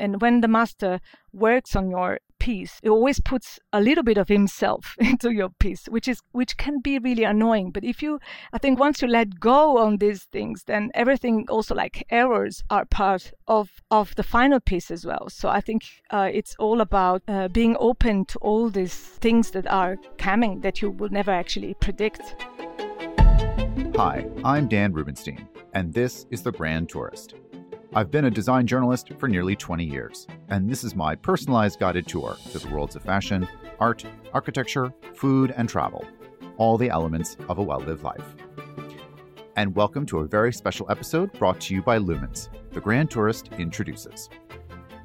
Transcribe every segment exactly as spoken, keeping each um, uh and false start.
And when the master works on your piece, he always puts a little bit of himself into your piece, which is which can be really annoying. But if you, I think once you let go on these things, then everything also like errors are part of, of the final piece as well. So I think uh, it's all about uh, being open to all these things that are coming that you will never actually predict. Hi, I'm Dan Rubenstein, and this is The Grand Tourist. I've been a design journalist for nearly twenty years, and this is my personalized guided tour to the worlds of fashion, art, architecture, food, and travel, all the elements of a well-lived life. And welcome to a very special episode brought to you by Lumens, The Grand Tourist Introduces.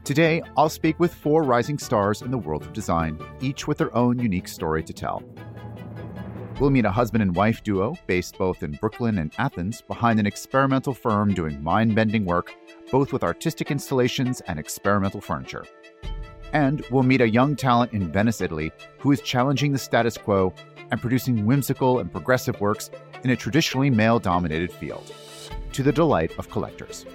Today, I'll speak with four rising stars in the world of design, each with their own unique story to tell. We'll meet a husband and wife duo based both in Brooklyn and Athens behind an experimental firm doing mind-bending work, both with artistic installations and experimental furniture. And we'll meet a young talent in Venice, Italy, who is challenging the status quo and producing whimsical and progressive works in a traditionally male-dominated field, to the delight of collectors.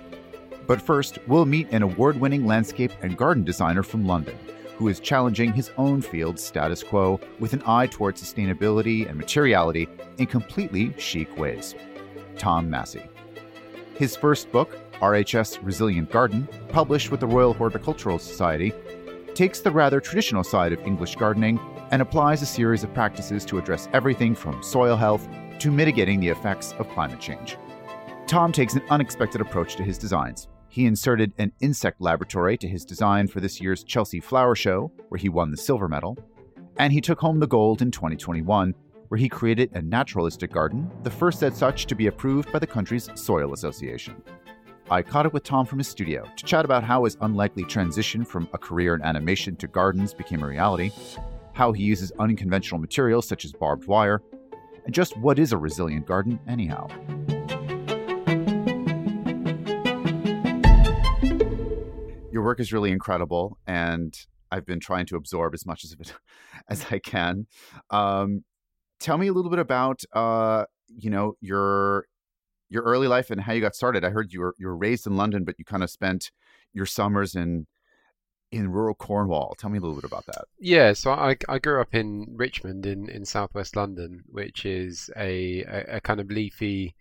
But first, we'll meet an award-winning landscape and garden designer from London, who is challenging his own field's status quo with an eye toward sustainability and materiality in completely chic ways. Tom Massey. His first book, R H S Resilient Garden, published with the Royal Horticultural Society, takes the rather traditional side of English gardening and applies a series of practices to address everything from soil health to mitigating the effects of climate change. Tom takes an unexpected approach to his designs. He inserted an insect laboratory to his design for this year's Chelsea Flower Show, where he won the silver medal, and he took home the gold in twenty twenty-one, where he created a naturalistic garden, the first as such to be approved by the country's Soil Association. I caught up with Tom from his studio to chat about how his unlikely transition from a career in animation to gardens became a reality, how he uses unconventional materials such as barbed wire, and just what is a resilient garden anyhow. Your work is really incredible, and I've been trying to absorb as much of it as I can. Um, tell me a little bit about, uh, you know, your... your early life and how you got started. I heard you were you were raised in London, but you kind of spent your summers in in rural Cornwall. Tell me a little bit about that. Yeah, so I I grew up in Richmond in, in southwest London, which is a, a, a kind of leafy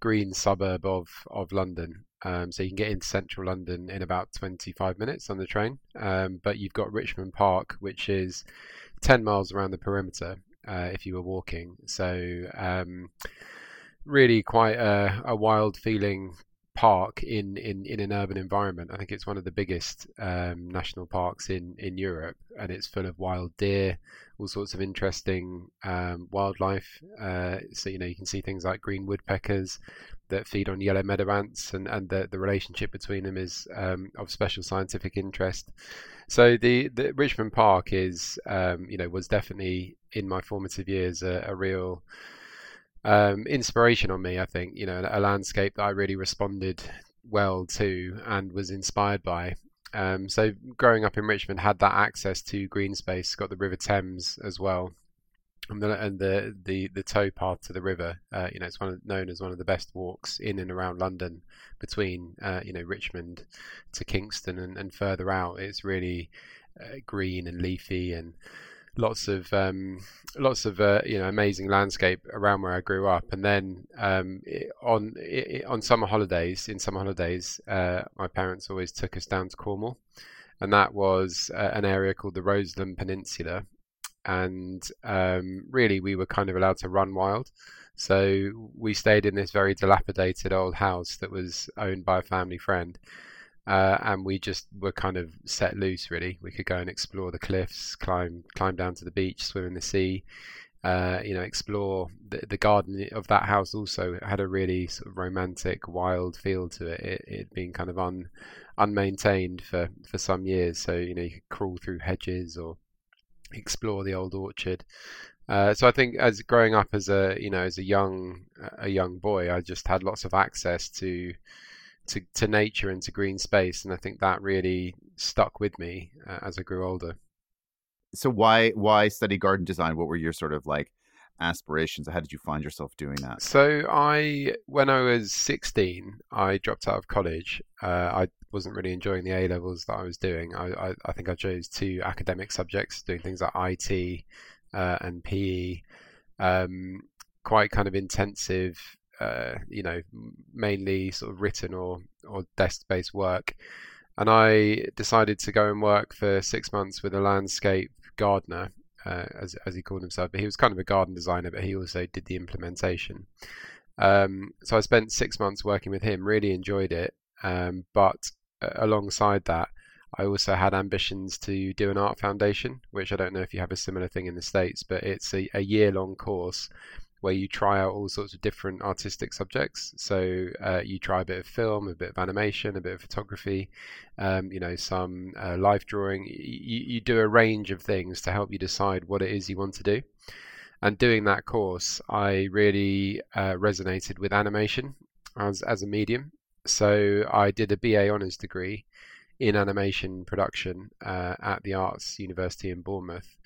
green suburb of of London. Um, so you can get into central London in about twenty-five minutes on the train. Um, but you've got Richmond Park, which is ten miles around the perimeter uh, if you were walking. So um really quite a, a wild feeling park in, in, in an urban environment. I think it's one of the biggest um, national parks in, in Europe, and it's full of wild deer, all sorts of interesting um, wildlife. Uh, so, you know, you can see things like green woodpeckers that feed on yellow meadow ants, and, and the, the relationship between them is um, of special scientific interest. So the, the Richmond Park is, um, you know, was definitely in my formative years a, a real... Um, inspiration on me, I think, you know, a landscape that I really responded well to and was inspired by. Um, so growing up in Richmond, had that access to green space, got the River Thames as well, and the and the, the, the tow path to the river. Uh, you know, it's one of, known as one of the best walks in and around London between, uh, you know, Richmond to Kingston and, and further out. It's really uh, green and leafy and lots of um lots of uh, you know amazing landscape around where I grew up. And then um it, on it, on summer holidays in summer holidays uh my parents always took us down to Cornwall, and that was uh, an area called the Roseland Peninsula, and um really we were kind of allowed to run wild. So we stayed in this very dilapidated old house that was owned by a family friend. Uh, and we just were kind of set loose, really. We could go and explore the cliffs, climb climb down to the beach, swim in the sea, uh, you know, explore the, the garden of that house. Also, it had a really sort of romantic, wild feel to it. It it'd been kind of un, unmaintained for, for some years. So, you know, you could crawl through hedges or explore the old orchard. Uh, so I think as growing up as a, you know, as a young, a young boy, I just had lots of access to To, to nature and to green space, and I think that really stuck with me uh, as I grew older. So why why study garden design? What were your sort of like aspirations? How did you find yourself doing that? So I, when I was sixteen, I dropped out of college. Uh, I wasn't really enjoying the A-levels that I was doing. I, I, I think I chose two academic subjects, doing things like I T uh, and P E, um, quite kind of intensive, uh, you know, mainly sort of written or, or desk-based work. And I decided to go and work for six months with a landscape gardener, uh, as as he called himself. But he was kind of a garden designer, but he also did the implementation. Um, so I spent six months working with him, really enjoyed it. Um, but uh, alongside that, I also had ambitions to do an art foundation, which I don't know if you have a similar thing in the States, but it's a, a year-long course where you try out all sorts of different artistic subjects. So uh, you try a bit of film, a bit of animation, a bit of photography, um, you know, some uh, life drawing. You, you do a range of things to help you decide what it is you want to do. And doing that course, I really uh, resonated with animation as, as a medium. So I did a B A honours degree in animation production uh, at the Arts University in Bournemouth.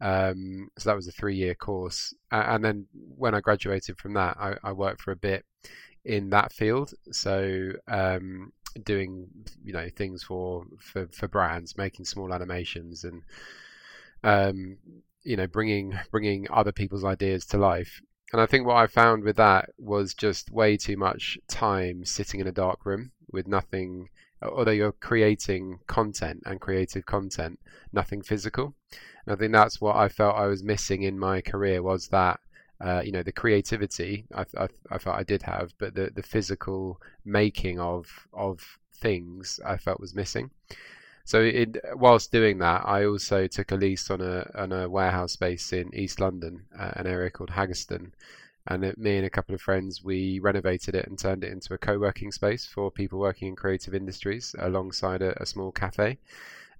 Um, so that was a three-year course. And then when I graduated from that, I, I worked for a bit in that field. So um, doing, you know, things for, for, for brands, making small animations and, um, you know, bringing bringing other people's ideas to life. And I think what I found with that was just way too much time sitting in a dark room with nothing, although you're creating content and creative content, nothing physical. And I think that's what I felt I was missing in my career was that, uh, you know, the creativity I, I, I felt I did have, but the, the physical making of of things I felt was missing. So it, whilst doing that, I also took a lease on a on a warehouse space in East London, uh, an area called Haggerston. And it, me and a couple of friends, we renovated it and turned it into a co-working space for people working in creative industries alongside a, a small cafe.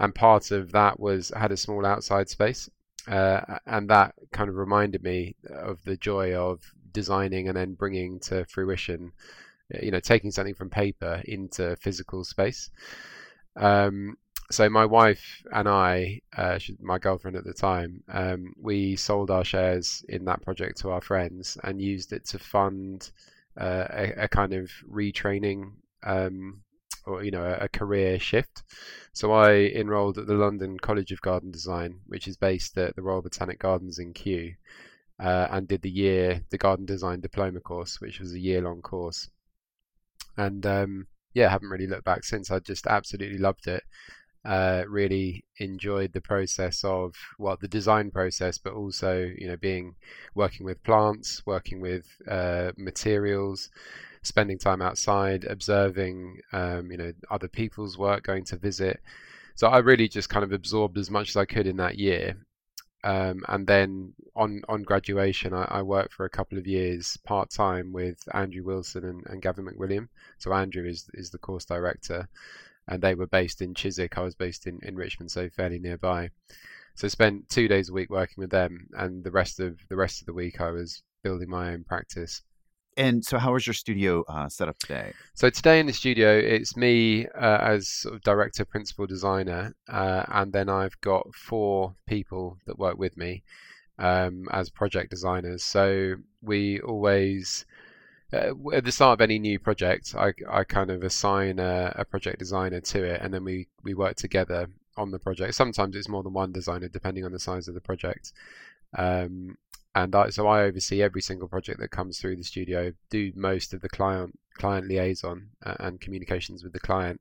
And part of that was I had a small outside space. Uh, and that kind of reminded me of the joy of designing and then bringing to fruition, you know, taking something from paper into physical space. Um, so my wife and I, uh, she, my girlfriend at the time, um, we sold our shares in that project to our friends and used it to fund uh, a, a kind of retraining um, or, you know, a, a career shift. So I enrolled at the London College of Garden Design, which is based at the Royal Botanic Gardens in Kew, uh, and did the year, the Garden Design Diploma course, which was a year-long course. And um, yeah, I haven't really looked back since. I just absolutely loved it. Uh, really enjoyed the process of well, the design process, but also you know being working with plants, working with uh, materials, spending time outside, observing um, you know other people's work, going to visit. So I really just kind of absorbed as much as I could in that year, um, and then on on graduation, I, I worked for a couple of years part time with Andrew Wilson and, and Gavin McWilliam. So Andrew is is the course director. And they were based in Chiswick. I was based in, in Richmond, so fairly nearby. So I spent two days a week working with them, and the rest of the rest of the week I was building my own practice. And so, how is your studio uh, set up today? So today in the studio, it's me uh, as sort of director, principal designer, uh, and then I've got four people that work with me um, as project designers. So we always. Uh, at the start of any new project, I, I kind of assign a, a project designer to it, and then we, we work together on the project. Sometimes it's more than one designer, depending on the size of the project. Um, and I, so I oversee every single project that comes through the studio, do most of the client client liaison uh, and communications with the client.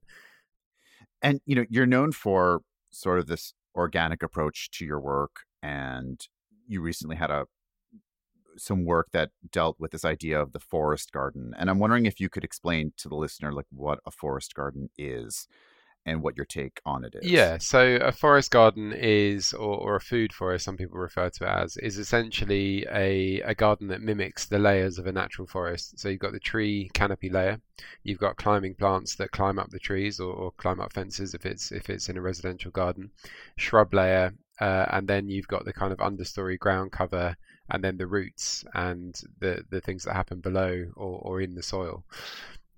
And, you know, you're known for sort of this organic approach to your work, and you recently had a some work that dealt with this idea of the forest garden. And I'm wondering if you could explain to the listener, like what a forest garden is and what your take on it is. Yeah. So a forest garden is, or, or a food forest, some people refer to it as, is essentially a, a garden that mimics the layers of a natural forest. So you've got the tree canopy layer, you've got climbing plants that climb up the trees or, or climb up fences if it's, if it's in a residential garden, shrub layer, uh, and then you've got the kind of understory ground cover, and then the roots and the, the things that happen below or, or in the soil.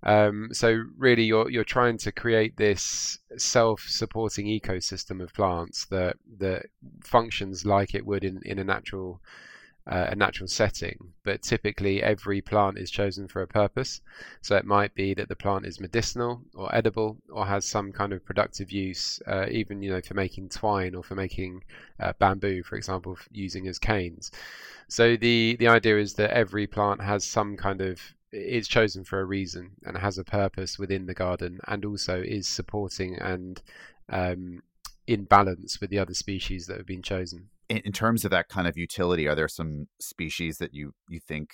Um, so really you're you're trying to create this self-supporting ecosystem of plants that that functions like it would in, in a natural uh, a natural setting, but typically every plant is chosen for a purpose. So it might be that the plant is medicinal or edible or has some kind of productive use, uh, even, you know, for making twine or for making uh, bamboo, for example, using as canes. So the, the idea is that every plant has some kind of, is chosen for a reason and has a purpose within the garden, and also is supporting and um, in balance with the other species that have been chosen. In terms of that kind of utility, are there some species that you, you think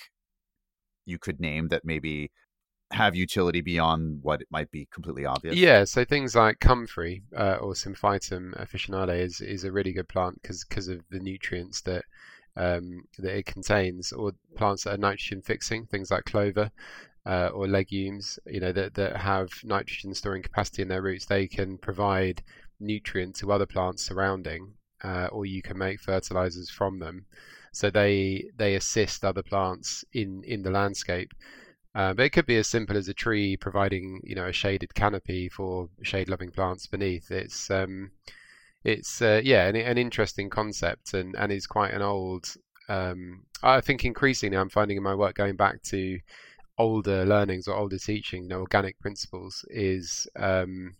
you could name that maybe have utility beyond what it might be completely obvious? Yeah, so things like comfrey uh, or symphytum officinale is, is a really good plant because because of the nutrients that um, that it contains, or plants that are nitrogen fixing, things like clover. Uh, or legumes, you know, that, that have nitrogen storing capacity in their roots, they can provide nutrient to other plants surrounding, uh, or you can make fertilizers from them. So they they assist other plants in, in the landscape. Uh, but it could be as simple as a tree providing, you know, a shaded canopy for shade-loving plants beneath. It's um, it's uh, yeah, an, an interesting concept, and and is quite an old. Um, I think increasingly, I'm finding in my work going back to older learnings or older teaching, you know, organic principles is um,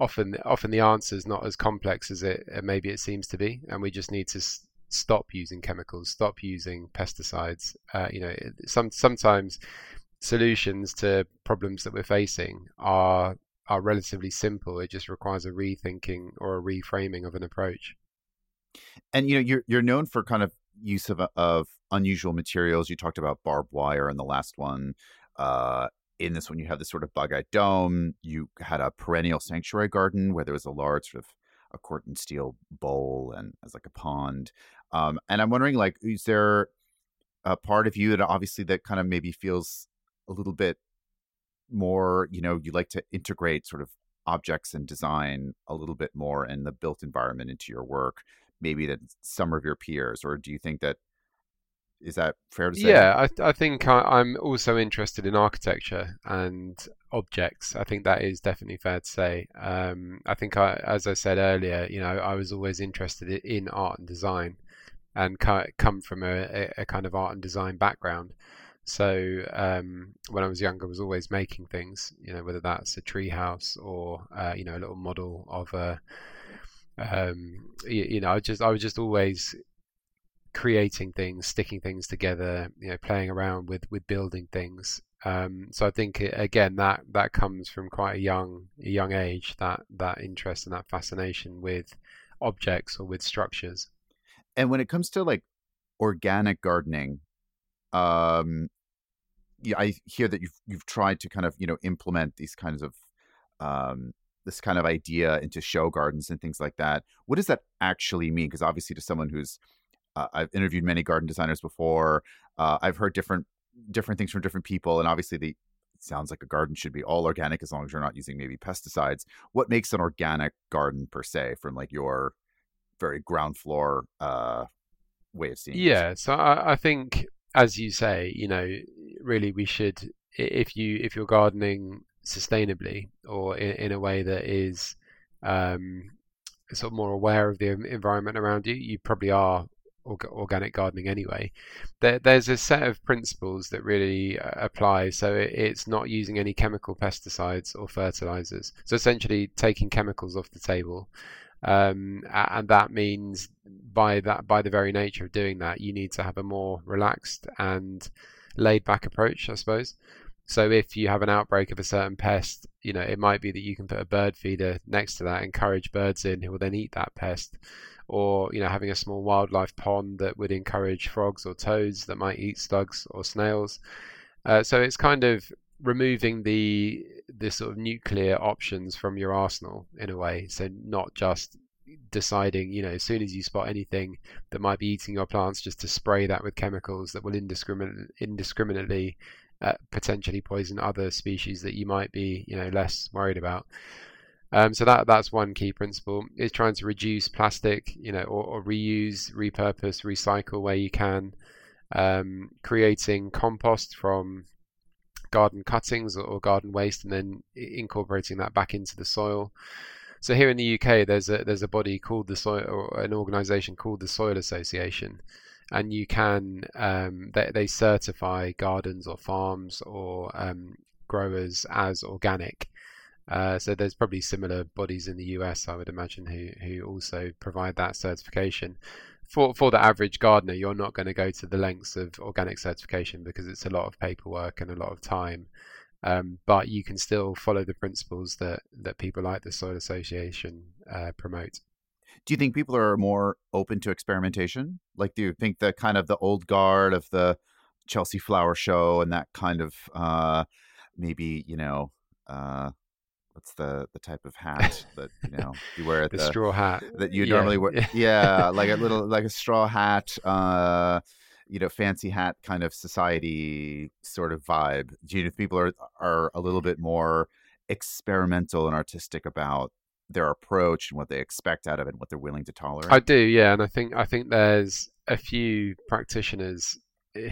often often the answer is not as complex as it maybe it seems to be, and we just need to s- stop using chemicals, stop using pesticides. Uh, you know, some sometimes solutions to problems that we're facing are are relatively simple. It just requires a rethinking or a reframing of an approach. And you know, you're you're known for kind of use of of unusual materials. You talked about barbed wire in the last one. Uh, in this one, you have this sort of bug-eyed dome. You had a perennial sanctuary garden where there was a large sort of a corten steel bowl and as like a pond. Um, and I'm wondering, like, is there a part of you that obviously that kind of maybe feels a little bit more, you know, you like to integrate sort of objects and design a little bit more and the built environment into your work, maybe than some of your peers? Or do you think that, is that fair to say? Yeah, I, th- I think I, I'm also interested in architecture and objects. I think that is definitely fair to say. Um, I think, I, as I said earlier, you know, I was always interested in art and design, and ca- come from a, a kind of art and design background. So um, when I was younger, I was always making things, you know, whether that's a tree house or, uh, you know, a little model of a, um, you, you know, I just I was just always creating things, sticking things together, you know, playing around with, with building things. Um, so I think, again, that, that comes from quite a young a young age, that, that interest and that fascination with objects or with structures. And when it comes to like organic gardening, um, yeah, I hear that you've you've tried to kind of, you know, implement these kinds of um, this kind of idea into show gardens and things like that. What does that actually mean? Because obviously, to someone who's uh, I've interviewed many garden designers before, uh, I've heard different different things from different people, and obviously, the it sounds like a garden should be all organic as long as you're not using maybe pesticides. What makes an organic garden per se, from like your very ground floor uh, way of seeing it? Yeah, so I, I think, as you say, you know, really we should, if you if you're gardening sustainably or in, in a way that is um, sort of more aware of the environment around you, you probably are org- organic gardening anyway. There, there's a set of principles that really uh, apply. So it, it's not using any chemical pesticides or fertilizers. So essentially taking chemicals off the table. Um, and that means by that, by the very nature of doing that, you need to have a more relaxed and laid back approach, I suppose. So if you have an outbreak of a certain pest, you know, it might be that you can put a bird feeder next to that, encourage birds in who will then eat that pest, or, you know, having a small wildlife pond that would encourage frogs or toads that might eat slugs or snails. Uh, so it's kind of removing the the sort of nuclear options from your arsenal in a way. So not just deciding, you know, as soon as you spot anything that might be eating your plants, just to spray that with chemicals that will indiscriminate, indiscriminately uh, potentially poison other species that you might be, you know, less worried about. Um, so that that's one key principle, is trying to reduce plastic, you know, or, or reuse, repurpose, recycle where you can, um, creating compost from garden cuttings or garden waste, and then incorporating that back into the soil. So here in the U K, there's a there's a body called the soil, or an organisation called the Soil Association, and you can um, they, they certify gardens or farms or um, growers as organic. Uh, so there's probably similar bodies in the U S, I would imagine, who who also provide that certification. For for the average gardener, you're not going to go to the lengths of organic certification because it's a lot of paperwork and a lot of time. Um, but you can still follow the principles that, that people like the Soil Association uh, promote. Do you think people are more open to experimentation? Like, do you think the kind of the old guard of the Chelsea Flower Show and that kind of uh, maybe, you know... Uh, What's the, the type of hat that you know you wear at the, the straw hat that you yeah. normally wear? Yeah, like a little like a straw hat, uh, you know, fancy hat kind of society sort of vibe. Do you know if people are are a little bit more experimental and artistic about their approach and what they expect out of it and what they're willing to tolerate? I do, yeah, and I think I think there's a few practitioners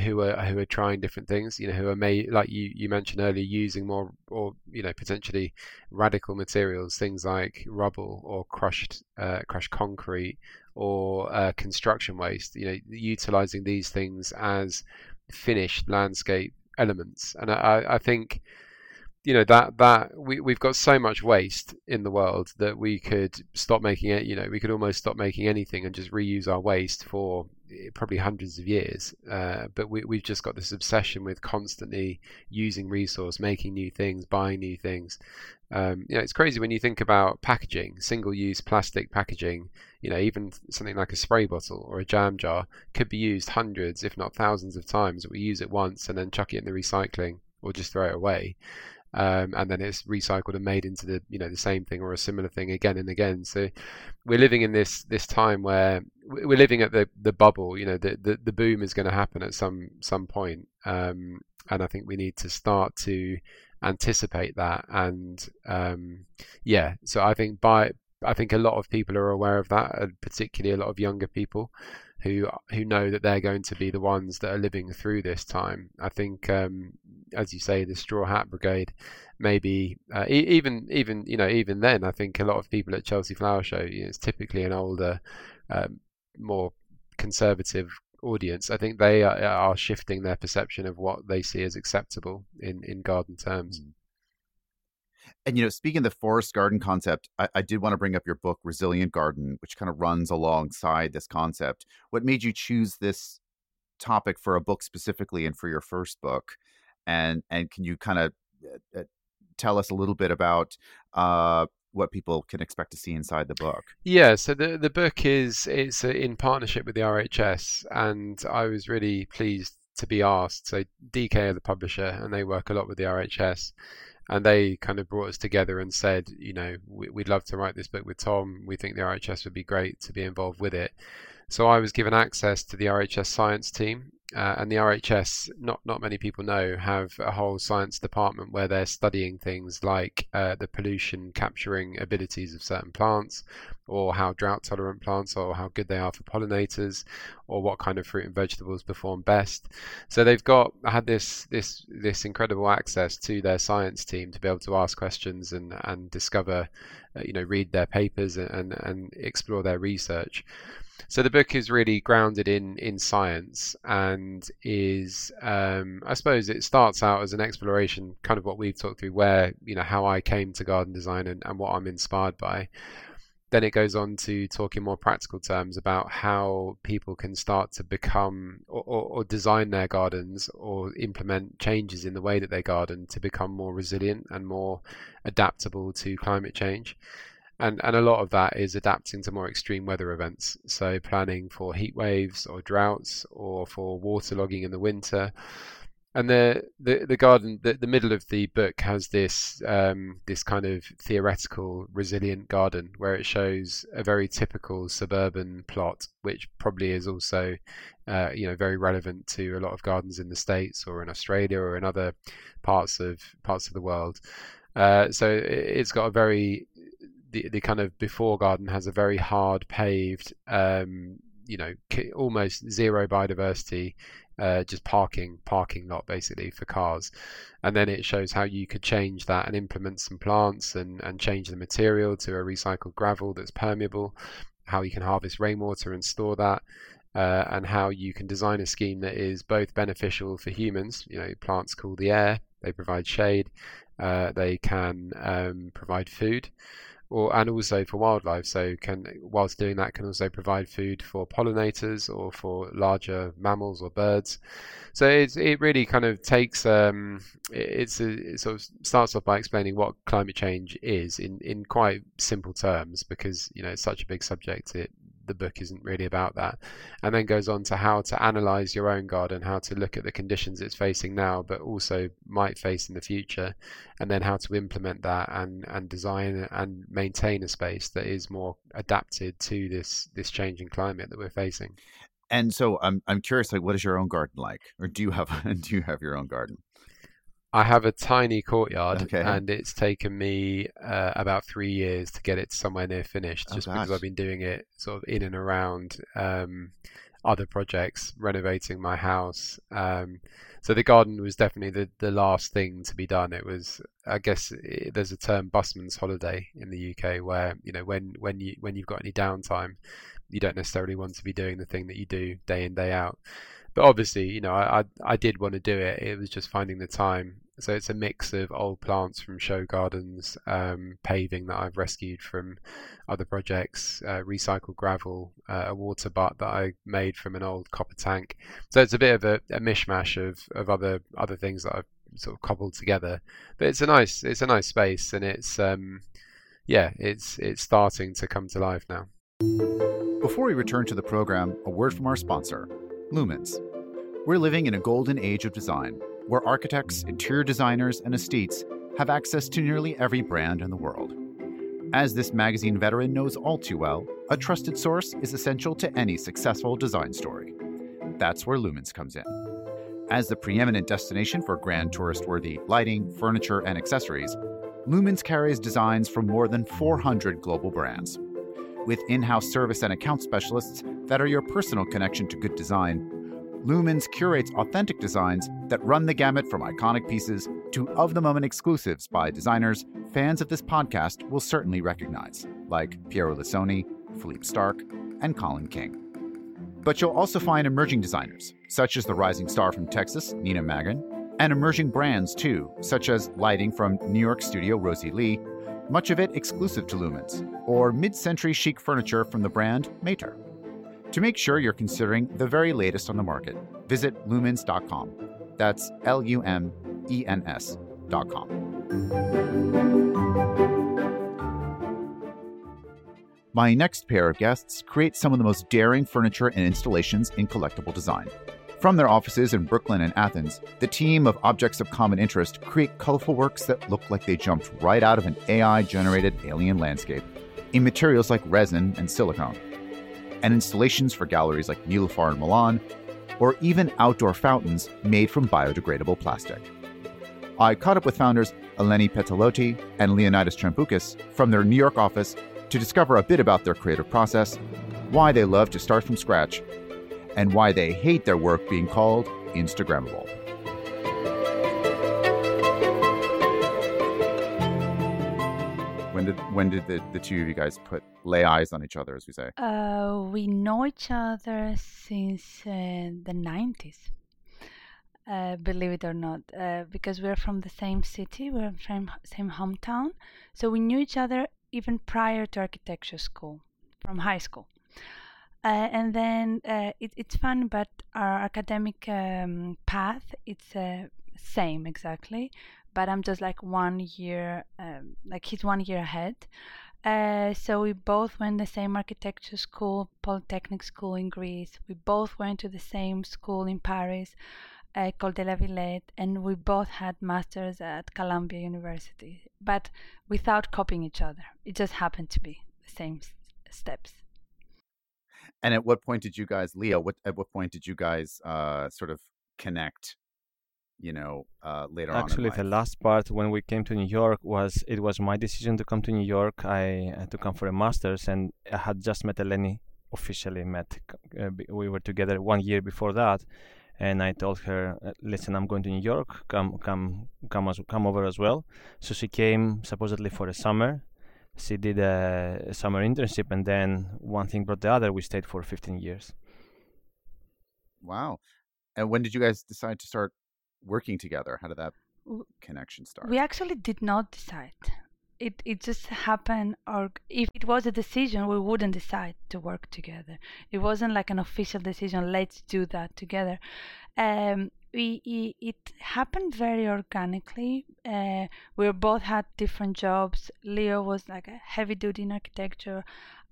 who are who are trying different things, you know, who are made, like you, you mentioned earlier, using more or, you know, potentially radical materials, things like rubble or crushed uh, crushed concrete or uh, construction waste, you know, utilizing these things as finished landscape elements. And I, I think, you know, that that we, we've got so much waste in the world that we could stop making it, you know, we could almost stop making anything and just reuse our waste for probably hundreds of years, uh, but we, we've just got this obsession with constantly using resource, making new things, buying new things. Um, you know, it's crazy when you think about packaging, single-use plastic packaging. You know, even something like a spray bottle or a jam jar could be used hundreds, if not thousands, of times. We use it once and then chuck it in the recycling or just throw it away, um, and then it's recycled and made into the you know the same thing or a similar thing again and again. So we're living in this this time where we're living at the, the bubble, you know, the, the, the boom is going to happen at some, some point. Um, and I think we need to start to anticipate that. And um, yeah, so I think by, I think a lot of people are aware of that, and particularly a lot of younger people who, who know that they're going to be the ones that are living through this time. I think, um, as you say, the straw hat brigade, maybe uh, e- even, even, you know, even then, I think a lot of people at Chelsea Flower Show, you know, it's typically an older, um, more conservative audience. I think they are, are shifting their perception of what they see as acceptable in, in garden terms. And, you know, speaking of the forest garden concept, I, I did want to bring up your book, Resilient Garden, which kind of runs alongside this concept. What made you choose this topic for a book specifically and for your first book? And, and can you kind of uh, tell us a little bit about, uh, what people can expect to see inside the book? Yeah, so the the book is it's in partnership with the R H S, and I was really pleased to be asked. So D K are the publisher, and they work a lot with the R H S, and they kind of brought us together and said, you know, we, we'd love to write this book with Tom. We think the R H S would be great to be involved with it. So I was given access to the R H S science team, uh, and the R H S, not not many people know, have a whole science department where they're studying things like uh, the pollution capturing abilities of certain plants, or how drought tolerant plants, or how good they are for pollinators, or what kind of fruit and vegetables perform best. So they've got had this this this incredible access to their science team to be able to ask questions and and discover, uh, you know, read their papers and and explore their research. So the book is really grounded in, in science and is, um, I suppose it starts out as an exploration, kind of what we've talked through, where, you know, how I came to garden design and, and what I'm inspired by. Then it goes on to talk in more practical terms about how people can start to become or, or, or design their gardens or implement changes in the way that they garden to become more resilient and more adaptable to climate change. And and a lot of that is adapting to more extreme weather events. So planning for heat waves or droughts or for waterlogging in the winter. And the the, the garden, the, the middle of the book has this um, this kind of theoretical resilient garden where it shows a very typical suburban plot, which probably is also uh, you know very relevant to a lot of gardens in the States or in Australia or in other parts of parts of the world. Uh, so it's got a very The, the kind of before garden has a very hard paved, um, you know, almost zero biodiversity, uh, just parking, parking lot basically for cars. And then it shows how you could change that and implement some plants and, and change the material to a recycled gravel that's permeable, how you can harvest rainwater and store that. uh, and how you can design a scheme that is both beneficial for humans. You know, plants cool the air, they provide shade, uh, they can um, provide food, or and also for wildlife. So can, whilst doing that, can also provide food for pollinators or for larger mammals or birds. So it's, it really kind of takes um, it's a, it sort of starts off by explaining what climate change is in, in quite simple terms, because you know it's such a big subject. It, the book isn't really about that, and then goes on to how to analyze your own garden, how to look at the conditions it's facing now but also might face in the future, and then how to implement that and and design and maintain a space that is more adapted to this this changing climate that we're facing. And so i'm i'm curious, like, what is your own garden like? Or do you have do you have your own garden? I have a tiny courtyard, okay. And it's taken me uh, about three years to get it somewhere near finished, just oh, because I've been doing it sort of in and around um, other projects, renovating my house. Um, so the garden was definitely the, the last thing to be done. It was, I guess, it, there's a term, busman's holiday in the U K, where you know when when you when you've got any downtime, you don't necessarily want to be doing the thing that you do day in day out. But obviously, you know, I, I I did want to do it. It was just finding the time. So it's a mix of old plants from show gardens, um, paving that I've rescued from other projects, uh, recycled gravel, uh, a water butt that I made from an old copper tank. So it's a bit of a, a mishmash of, of other other things that I've sort of cobbled together. But it's a nice it's a nice space, and it's um, yeah, it's it's starting to come to life now. Before we return to the program, a word from our sponsor, Lumens. We're living in a golden age of design, where architects, interior designers, and estates have access to nearly every brand in the world. As this magazine veteran knows all too well, a trusted source is essential to any successful design story. That's where Lumens comes in. As the preeminent destination for grand tourist-worthy lighting, furniture, and accessories, Lumens carries designs from more than four hundred global brands. With in-house service and account specialists that are your personal connection to good design, Lumens curates authentic designs that run the gamut from iconic pieces to of-the-moment exclusives by designers fans of this podcast will certainly recognize, like Piero Lissoni, Philippe Starck, and Colin King. But you'll also find emerging designers, such as the rising star from Texas, Nina Magan, and emerging brands, too, such as lighting from New York studio Rosie Lee, much of it exclusive to Lumens, or mid-century chic furniture from the brand Mater. To make sure you're considering the very latest on the market, visit lumens dot com. That's L U M E N S dot com. My next pair of guests create some of the most daring furniture and installations in collectible design. From their offices in Brooklyn and Athens, the team of Objects of Common Interest create colorful works that look like they jumped right out of an A I-generated alien landscape in materials like resin and silicone. And installations for galleries like Nilufar in Milan, or even outdoor fountains made from biodegradable plastic. I caught up with founders Eleni Petaloti and Leonidas Trampoukis from their New York office to discover a bit about their creative process, why they love to start from scratch, and why they hate their work being called Instagrammable. When did when did the, the two of you guys put lay eyes on each other, as we say? Uh, we know each other since uh, the nineties, uh, believe it or not, uh, because we're from the same city, we're from same hometown, so we knew each other even prior to architecture school, from high school. Uh, and then uh, it, it's fun, but our academic um, path, it's uh, same exactly. But I'm just like one year, um, like he's one year ahead. Uh, so we both went to the same architecture school, polytechnic school in Greece. We both went to the same school in Paris uh, called De La Villette. And we both had masters at Columbia University, but without copying each other. It just happened to be the same steps. And at what point did you guys, Leah, what, at what point did you guys uh, sort of connect? You know, uh, later on. Actually, the last part when we came to New York was it was my decision to come to New York. I had to come for a master's, and I had just met Eleni. Officially met. Uh, we were together one year before that, and I told her, "Listen, I'm going to New York. Come, come, come, as, come over as well." So she came supposedly for a summer. She did a, a summer internship, and then one thing brought the other. We stayed for fifteen years. Wow. And when did you guys decide to start working together? How did that connection start? We actually did not decide. It it just happened, or if it was a decision, we wouldn't decide to work together. It wasn't like an official decision, let's do that together. Um, we, it, it happened very organically. Uh, we both had different jobs. Leo was like a heavy duty in architecture.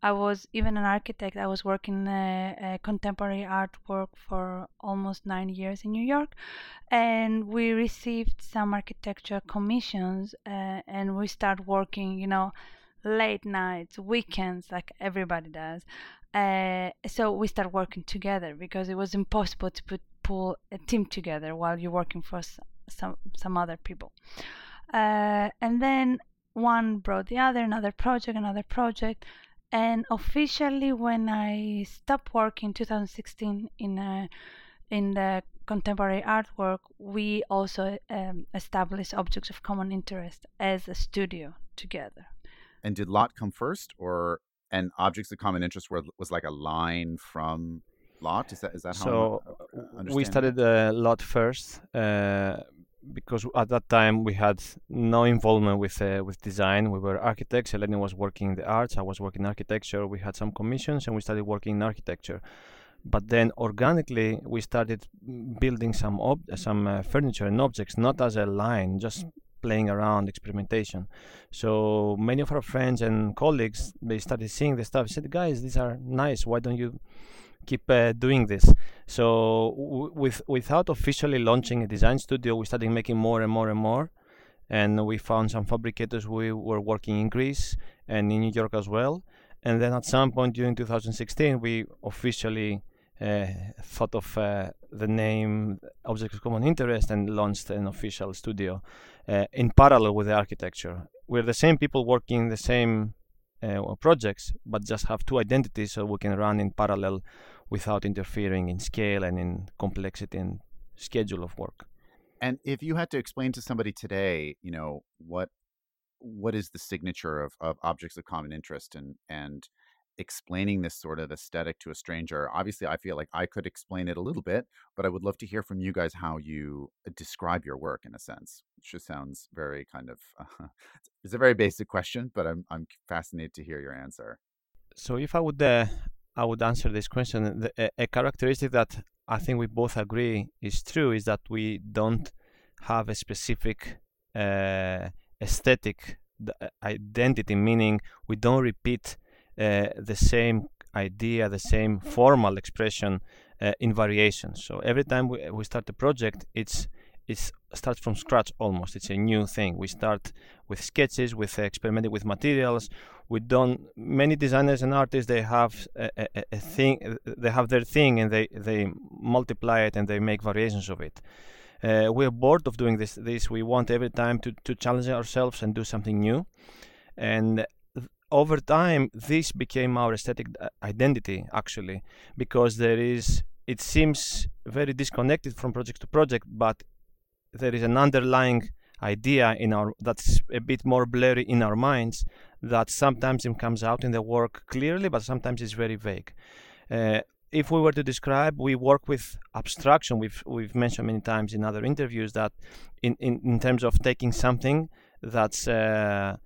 I was even an architect. I was working uh, uh, contemporary artwork for almost nine years in New York, and we received some architecture commissions, uh, and we start working, you know, late nights, weekends, like everybody does. Uh, so we start working together because it was impossible to put, pull a team together while you're working for some some other people, uh, and then one brought the other, another project, another project. And officially, when I stopped working in two thousand sixteen in uh, in the contemporary artwork, we also um, established Objects of Common Interest as a studio together. And did Lot come first, or and Objects of Common Interest were, was like a line from Lot? Is that is that so how? So we started uh, Lot first uh, because at that time we had no involvement with uh, with design. We were architects. Eleni was working in the arts. I was working in architecture. We had some commissions and we started working in architecture. But then organically we started building some ob- some uh, furniture and objects, not as a line, just playing around, experimentation. So many of our friends and colleagues, they started seeing the stuff. Said, guys, these are nice. Why don't you keep uh, doing this? So w- with without officially launching a design studio, we started making more and more and more, and we found some fabricators. We were working in Greece and in New York as well, and then at some point during two thousand sixteen we officially uh, thought of uh, the name Objects of Common Interest and launched an official studio uh, in parallel with the architecture. We're the same people working in the same Uh, projects, but just have two identities so we can run in parallel without interfering in scale and in complexity and schedule of work. And if you had to explain to somebody today, you know, what what is the signature of, of Objects of Common Interest and and explaining this sort of aesthetic to a stranger, obviously I feel like I could explain it a little bit, but I would love to hear from you guys how you describe your work in a sense. It just sounds very kind of, uh, it's a very basic question, but I'm I'm fascinated to hear your answer. So if I would, uh, I would answer this question, the, a, a characteristic that I think we both agree is true is that we don't have a specific uh, aesthetic identity, meaning we don't repeat Uh, the same idea, the same formal expression uh, in variations. So every time we, we start a project, it's it's starts from scratch almost. It's a new thing. We start with sketches, with uh, experimenting with materials. We don't. Many designers and artists, they have a, a, a thing. They have their thing, and they they multiply it and they make variations of it. Uh, we're bored of doing this. This we want every time to to challenge ourselves and do something new, and over time, this became our aesthetic identity, actually, because there is, it seems very disconnected from project to project, but there is an underlying idea in our, that's a bit more blurry in our minds, that sometimes it comes out in the work clearly, but sometimes it's very vague. Uh, if we were to describe, we work with abstraction. We've, we've mentioned many times in other interviews that in, in, in terms of taking something that's... Uh,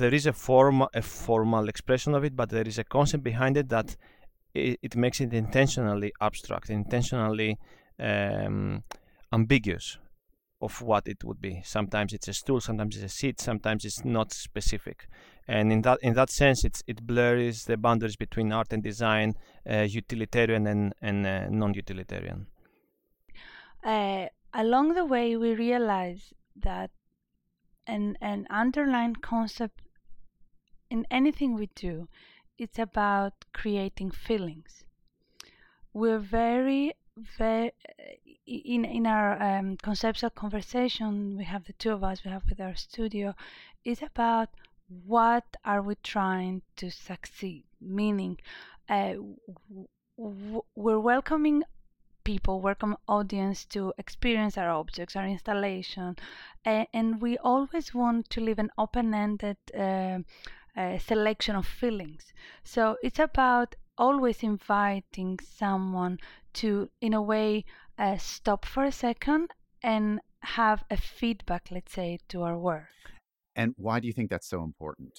there is a form, a formal expression of it, but there is a concept behind it that it, it makes it intentionally abstract, intentionally um, ambiguous of what it would be. Sometimes it's a stool, sometimes it's a seat, sometimes it's not specific. And in that in that sense, it's, it blurs the boundaries between art and design, uh, utilitarian and, and uh, non-utilitarian. Uh, along the way, we realize that And an underlying concept in anything we do, it's about creating feelings. We're very, very in in our um, conceptual conversation we have, the two of us, we have with our studio, is about what are we trying to succeed, meaning uh, w- we're welcoming people, welcome audience to experience our objects, our installation, and, and we always want to leave an open-ended uh, uh, selection of feelings. So it's about always inviting someone to, in a way, uh, stop for a second and have a feedback, let's say, to our work. And why do you think that's so important?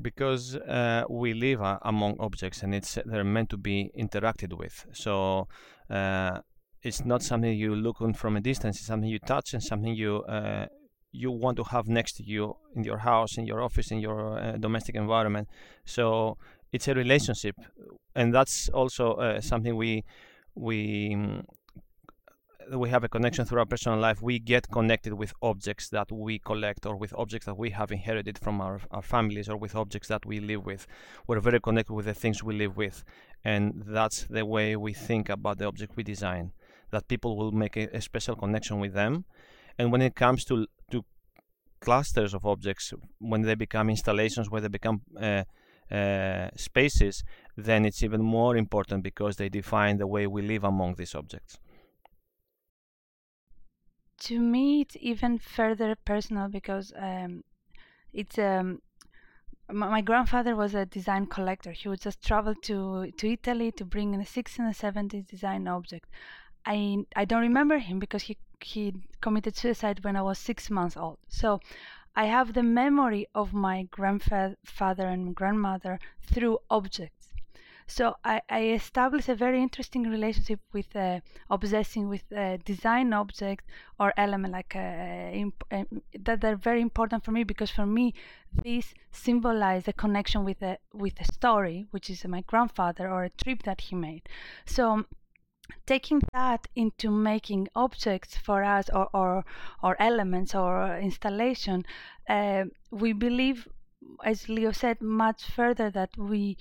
Because uh, we live uh, among objects, and it's they're meant to be interacted with. So uh, it's not something you look on from a distance. It's something you touch and something you uh, you want to have next to you in your house, in your office, in your uh, domestic environment. So it's a relationship, and that's also uh, something we we. Um, we have a connection through our personal life. We get connected with objects that we collect, or with objects that we have inherited from our, our families, or with objects that we live with. We're very connected with the things we live with. And that's the way we think about the object we design, that people will make a, a special connection with them. And when it comes to to clusters of objects, when they become installations, when they become uh, uh, spaces, then it's even more important, because they define the way we live among these objects. To me, it's even further personal, because um, it's um, my grandfather was a design collector. He would just travel to, to Italy to bring in the sixties and the seventies design object. I I don't remember him because he, he committed suicide when I was six months old. So I have the memory of my grandfather and grandmother through objects. So I, I established a very interesting relationship with uh, obsessing with uh, design objects or element like uh, imp- uh, that are very important for me, because for me this symbolizes a connection with a with a story, which is my grandfather, or a trip that he made. So taking that into making objects for us, or or, or elements or installation, uh, we believe, as Leo said, much further that we.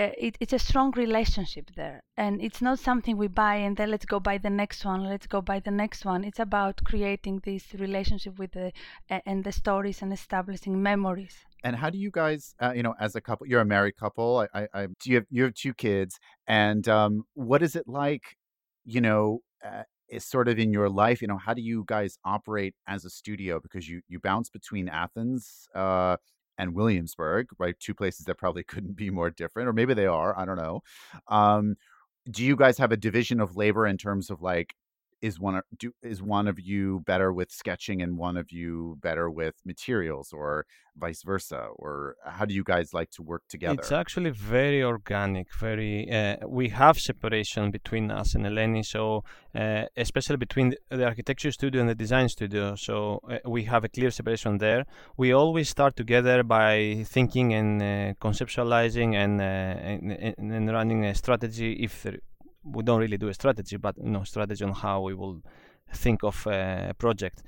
It, it's a strong relationship there, and it's not something we buy and then let's go buy the next one, let's go buy the next one. It's about creating this relationship with the and the stories and establishing memories. And how do you guys, uh, you know, as a couple, you're a married couple. I, I, I do you have you have two kids, and um, what is it like, you know, uh, is sort of in your life, you know, how do you guys operate as a studio, because you you bounce between Athens. Uh, and Williamsburg, right? Two places that probably couldn't be more different, or maybe they are, I don't know. Um, do you guys have a division of labor in terms of like, is one, do, is one of you better with sketching and one of you better with materials, or vice versa? Or how do you guys like to work together? It's actually very organic, very, uh, we have separation between us and Eleni. So uh, especially between the architecture studio and the design studio. So uh, we have a clear separation there. We always start together by thinking and uh, conceptualizing and, uh, and, and running a strategy if there, we don't really do a strategy, but you know, strategy on how we will think of a project.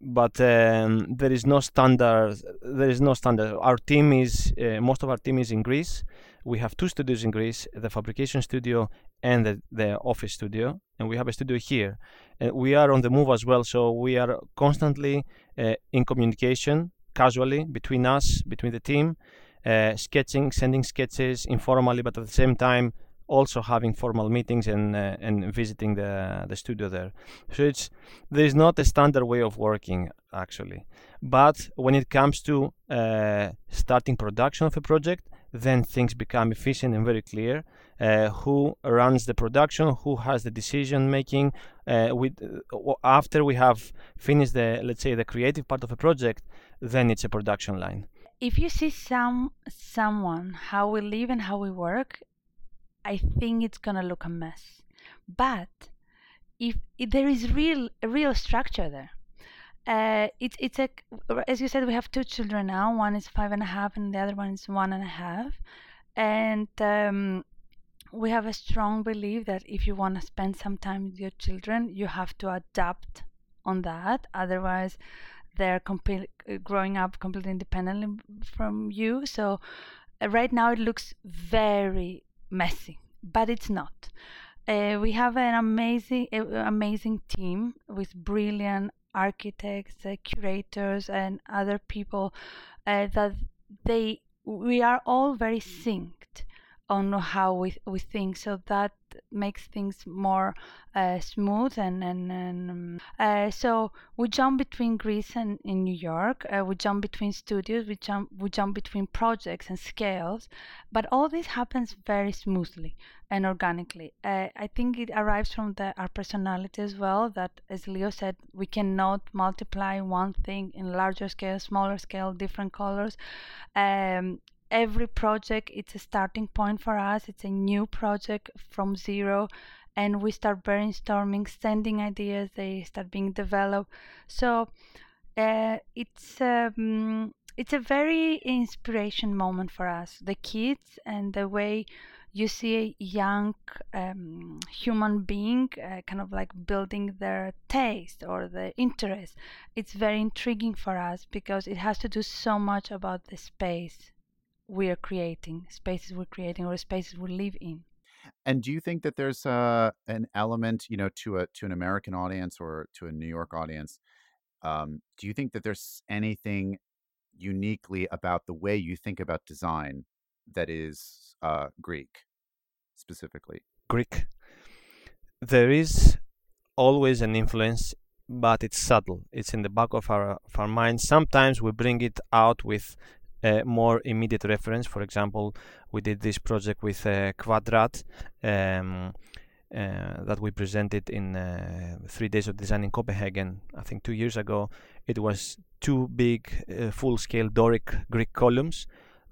But um, there is no standard. There is no standard. Our team is uh, most of our team is in Greece. We have two studios in Greece: the fabrication studio and the, the office studio. And we have a studio here. And we are on the move as well, so we are constantly uh, in communication, casually between us, between the team, uh, sketching, sending sketches informally, but at the same time. Also having formal meetings and uh, and visiting the the studio there, so it's there is not a standard way of working actually. But when it comes to uh, starting production of a project, then things become efficient and very clear. Uh, who runs the production? Who has the decision making? Uh, with uh, after we have finished the let's say the creative part of a project, then it's a production line. If you see some someone how we live and how we work. I think it's gonna look a mess, but if, if there is real a real structure there, uh, it's it's a as you said we have two children now. One is five and a half, and the other one is one and a half. And um, we have a strong belief that if you want to spend some time with your children, you have to adapt on that. Otherwise, they're comp- growing up completely independently from you. So uh, right now it looks very messy, but it's not. Uh, we have an amazing, uh, amazing team with brilliant architects, uh, curators, and other people. Uh, that they, we are all very synced on how we we think. So that makes things more uh, smooth and and, and um, uh, so we jump between Greece and in New York. Uh, we jump between studios. We jump we jump between projects and scales, but all this happens very smoothly and organically. Uh, I think it arrives from the, our personality as well. That, as Leo said, we cannot multiply one thing in larger scale, smaller scale, different colors. Um, Every project, it's a starting point for us. It's a new project from zero, and we start brainstorming, sending ideas. They start being developed. So uh, it's um, it's a very inspiration moment for us, the kids, and the way you see a young um, human being uh, kind of like building their taste or the interest. It's very intriguing for us because it has to do so much about the space we are creating, spaces we're creating or spaces we live in. And do you think that there's uh, an element, you know, to a to an American audience or to a New York audience? Um, do you think that there's anything uniquely about the way you think about design that is uh, Greek, specifically? Greek. There is always an influence, but it's subtle. It's in the back of our, of our mind. Sometimes we bring it out with Uh, more immediate reference. For example, we did this project with uh, Quadrat um, uh, that we presented in uh, three days of design in Copenhagen, I think two years ago. It was two big uh, full-scale Doric Greek columns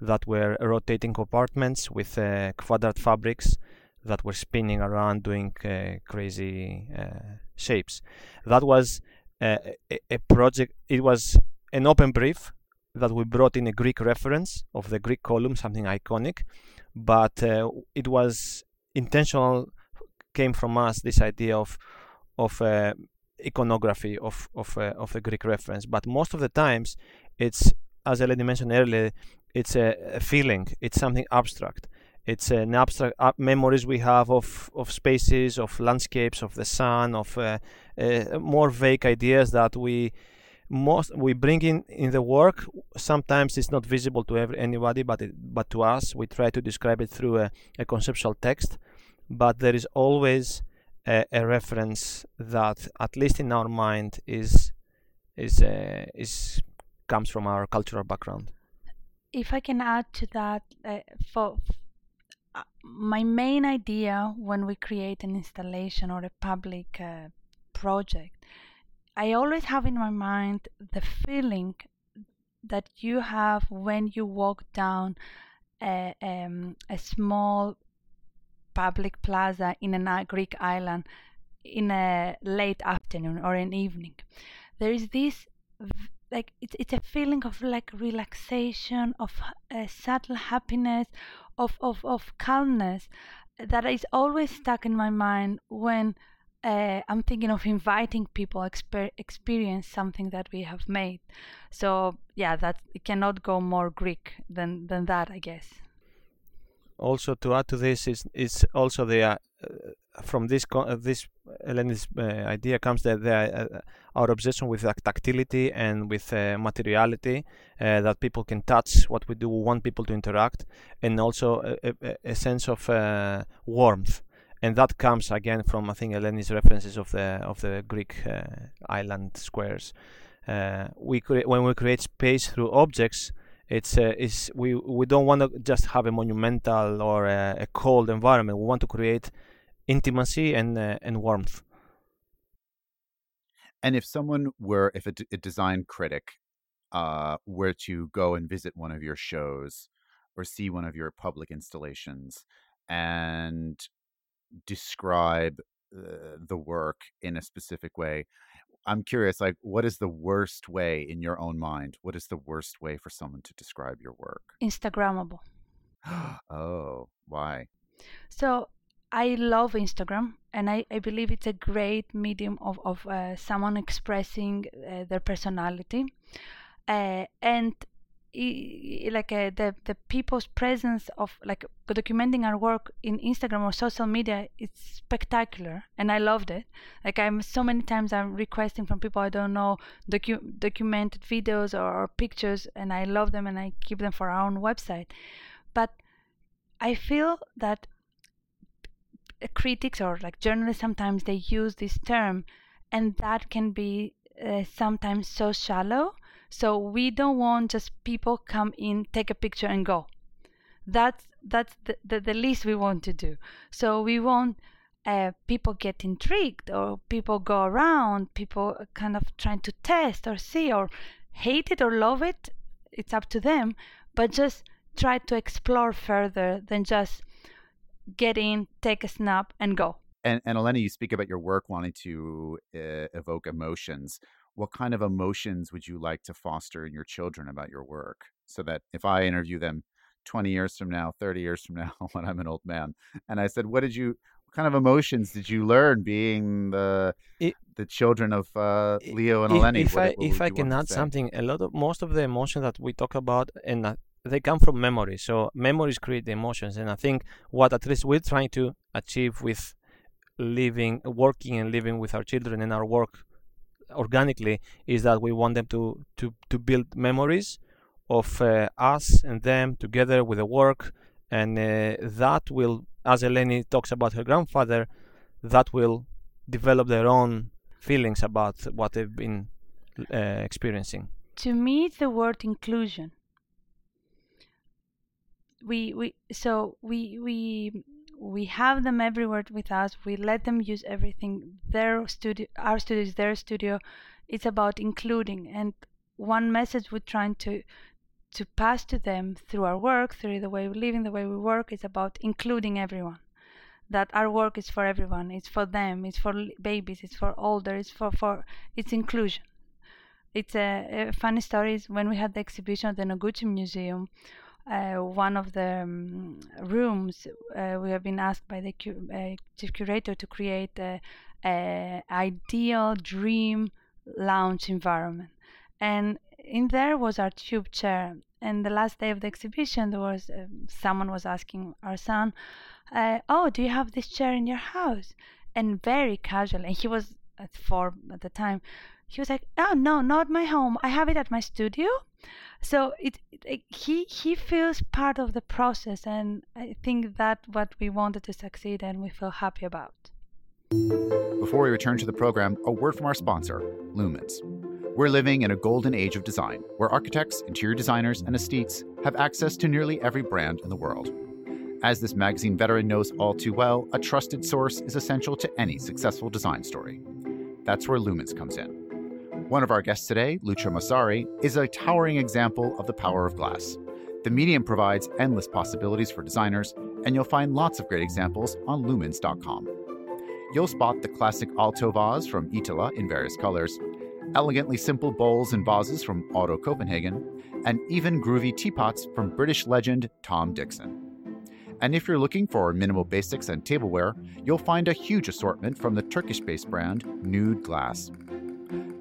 that were rotating compartments with uh, Quadrat fabrics that were spinning around doing uh, crazy uh, shapes. That was uh, a, a project, it was an open brief that we brought in a Greek reference of the Greek column, something iconic, but uh, it was intentional, came from us, this idea of of uh, iconography of of uh, of the Greek reference. But most of the times, it's, as Eleni mentioned earlier, it's a, a feeling, it's something abstract, it's an abstract uh, memories we have of of spaces, of landscapes, of the sun, of uh, uh, more vague ideas that we. Most we bring in in the work. Sometimes it's not visible to every, anybody, but it, but to us, we try to describe it through a, a conceptual text. But there is always a, a reference that, at least in our mind, is is uh, is comes from our cultural background. If I can add to that, uh, for uh, my main idea when we create an installation or a public uh, project, I always have in my mind the feeling that you have when you walk down a, um, a small public plaza in a Greek island in a late afternoon or an evening. There is this, like, it's, it's a feeling of like relaxation, of uh, subtle happiness, of, of, of calmness that is always stuck in my mind when Uh, I'm thinking of inviting people exper- experience something that we have made. So yeah, that it cannot go more Greek than, than that, I guess. Also, to add to this is is also the uh, from this uh, this Eleni's uh, idea comes that the, uh, our obsession with tactility and with uh, materiality, uh, that people can touch what we do. We want people to interact, and also a, a, a sense of uh, warmth. And that comes again from, I think, Eleni's references of the of the Greek uh, island squares. Uh, we cre- when we create space through objects, it's uh, is we we don't want to just have a monumental or a, a cold environment. We want to create intimacy and uh, and warmth. And if someone were, if a, d- a design critic uh, were to go and visit one of your shows or see one of your public installations, and describe uh, the work in a specific way, I'm curious, like, what is the worst way in your own mind? What is the worst way for someone to describe your work? Instagrammable. Oh, why? So I love Instagram, and I, I believe it's a great medium of, of uh, someone expressing uh, their personality. Uh, and like uh, the the people's presence of like documenting our work in Instagram or social media, it's spectacular, and I loved it. Like I'm so many times I'm requesting from people I don't know docu- documented videos or, or pictures, and I love them and I keep them for our own website. But I feel that critics or like journalists sometimes they use this term, and that can be uh, sometimes so shallow. So we don't want just people come in, take a picture and go. That's that's the, the, the least we want to do. So we want uh, people get intrigued, or people go around, people kind of trying to test or see or hate it or love it. It's up to them, but just try to explore further than just get in, take a snap and go. And, and Eleni, you speak about your work wanting to uh, evoke emotions. What kind of emotions would you like to foster in your children about your work, so that if I interview them twenty years from now, thirty years from now, when I'm an old man, and I said, what did you, what kind of emotions did you learn being the it, the children of uh, Leo and if, Eleni? If what, I, what if I can add something, a lot of, most of the emotions that we talk about, and uh, they come from memories. So memories create the emotions. And I think what at least we're trying to achieve with living, working and living with our children and our work organically, is that we want them to to, to build memories of uh, us and them together with the work, and uh, that will, as Eleni talks about her grandfather, that will develop their own feelings about what they've been uh, experiencing. To me, it's the word inclusion. We we so we we we have them everywhere with us. We let them use everything. Their studio, our studio is their studio. It's about including, and one message we're trying to to pass to them through our work, through the way we live, in the way we work, is about including everyone. That our work is for everyone. It's for them. It's for babies. It's for older. It's for, for it's inclusion. It's a, a funny story is when we had the exhibition at the Noguchi Museum. Uh, one of the um, rooms uh, we have been asked by the cu- uh, chief curator to create a, a ideal dream lounge environment, and in there was our tube chair. And the last day of the exhibition, there was uh, someone was asking our son, uh, "Oh, do you have this chair in your house?" And very casual, and he was at four at the time. He was like, "Oh no, not my home. I have it at my studio." So it, it he he feels part of the process, and I think that what we wanted to succeed, and we feel happy about. Before we return to the program, a word from our sponsor, Lumens. We're living in a golden age of design, where architects, interior designers, and aesthetes have access to nearly every brand in the world. As this magazine veteran knows all too well, a trusted source is essential to any successful design story. That's where Lumens comes in. One of our guests today, Lucia Massari, is a towering example of the power of glass. The medium provides endless possibilities for designers, and you'll find lots of great examples on lumens dot com. You'll spot the classic alto vase from Itola in various colors, elegantly simple bowls and vases from Otto Copenhagen, and even groovy teapots from British legend Tom Dixon. And if you're looking for minimal basics and tableware, you'll find a huge assortment from the Turkish-based brand Nude Glass.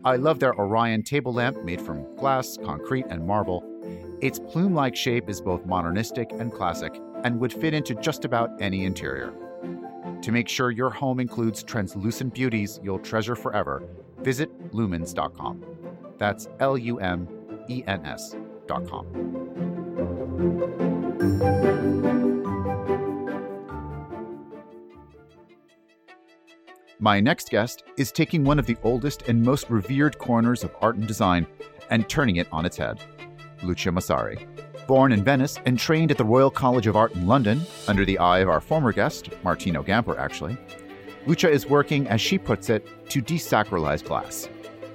I love their Orion table lamp made from glass, concrete, and marble. Its plume-like shape is both modernistic and classic, and would fit into just about any interior. To make sure your home includes translucent beauties you'll treasure forever, visit lumens dot com. That's L U M E N S dot com. My next guest is taking one of the oldest and most revered corners of art and design and turning it on its head. Lucia Massari. Born in Venice and trained at the Royal College of Art in London, under the eye of our former guest, Martino Gamper, actually, Lucia is working, as she puts it, to desacralize glass.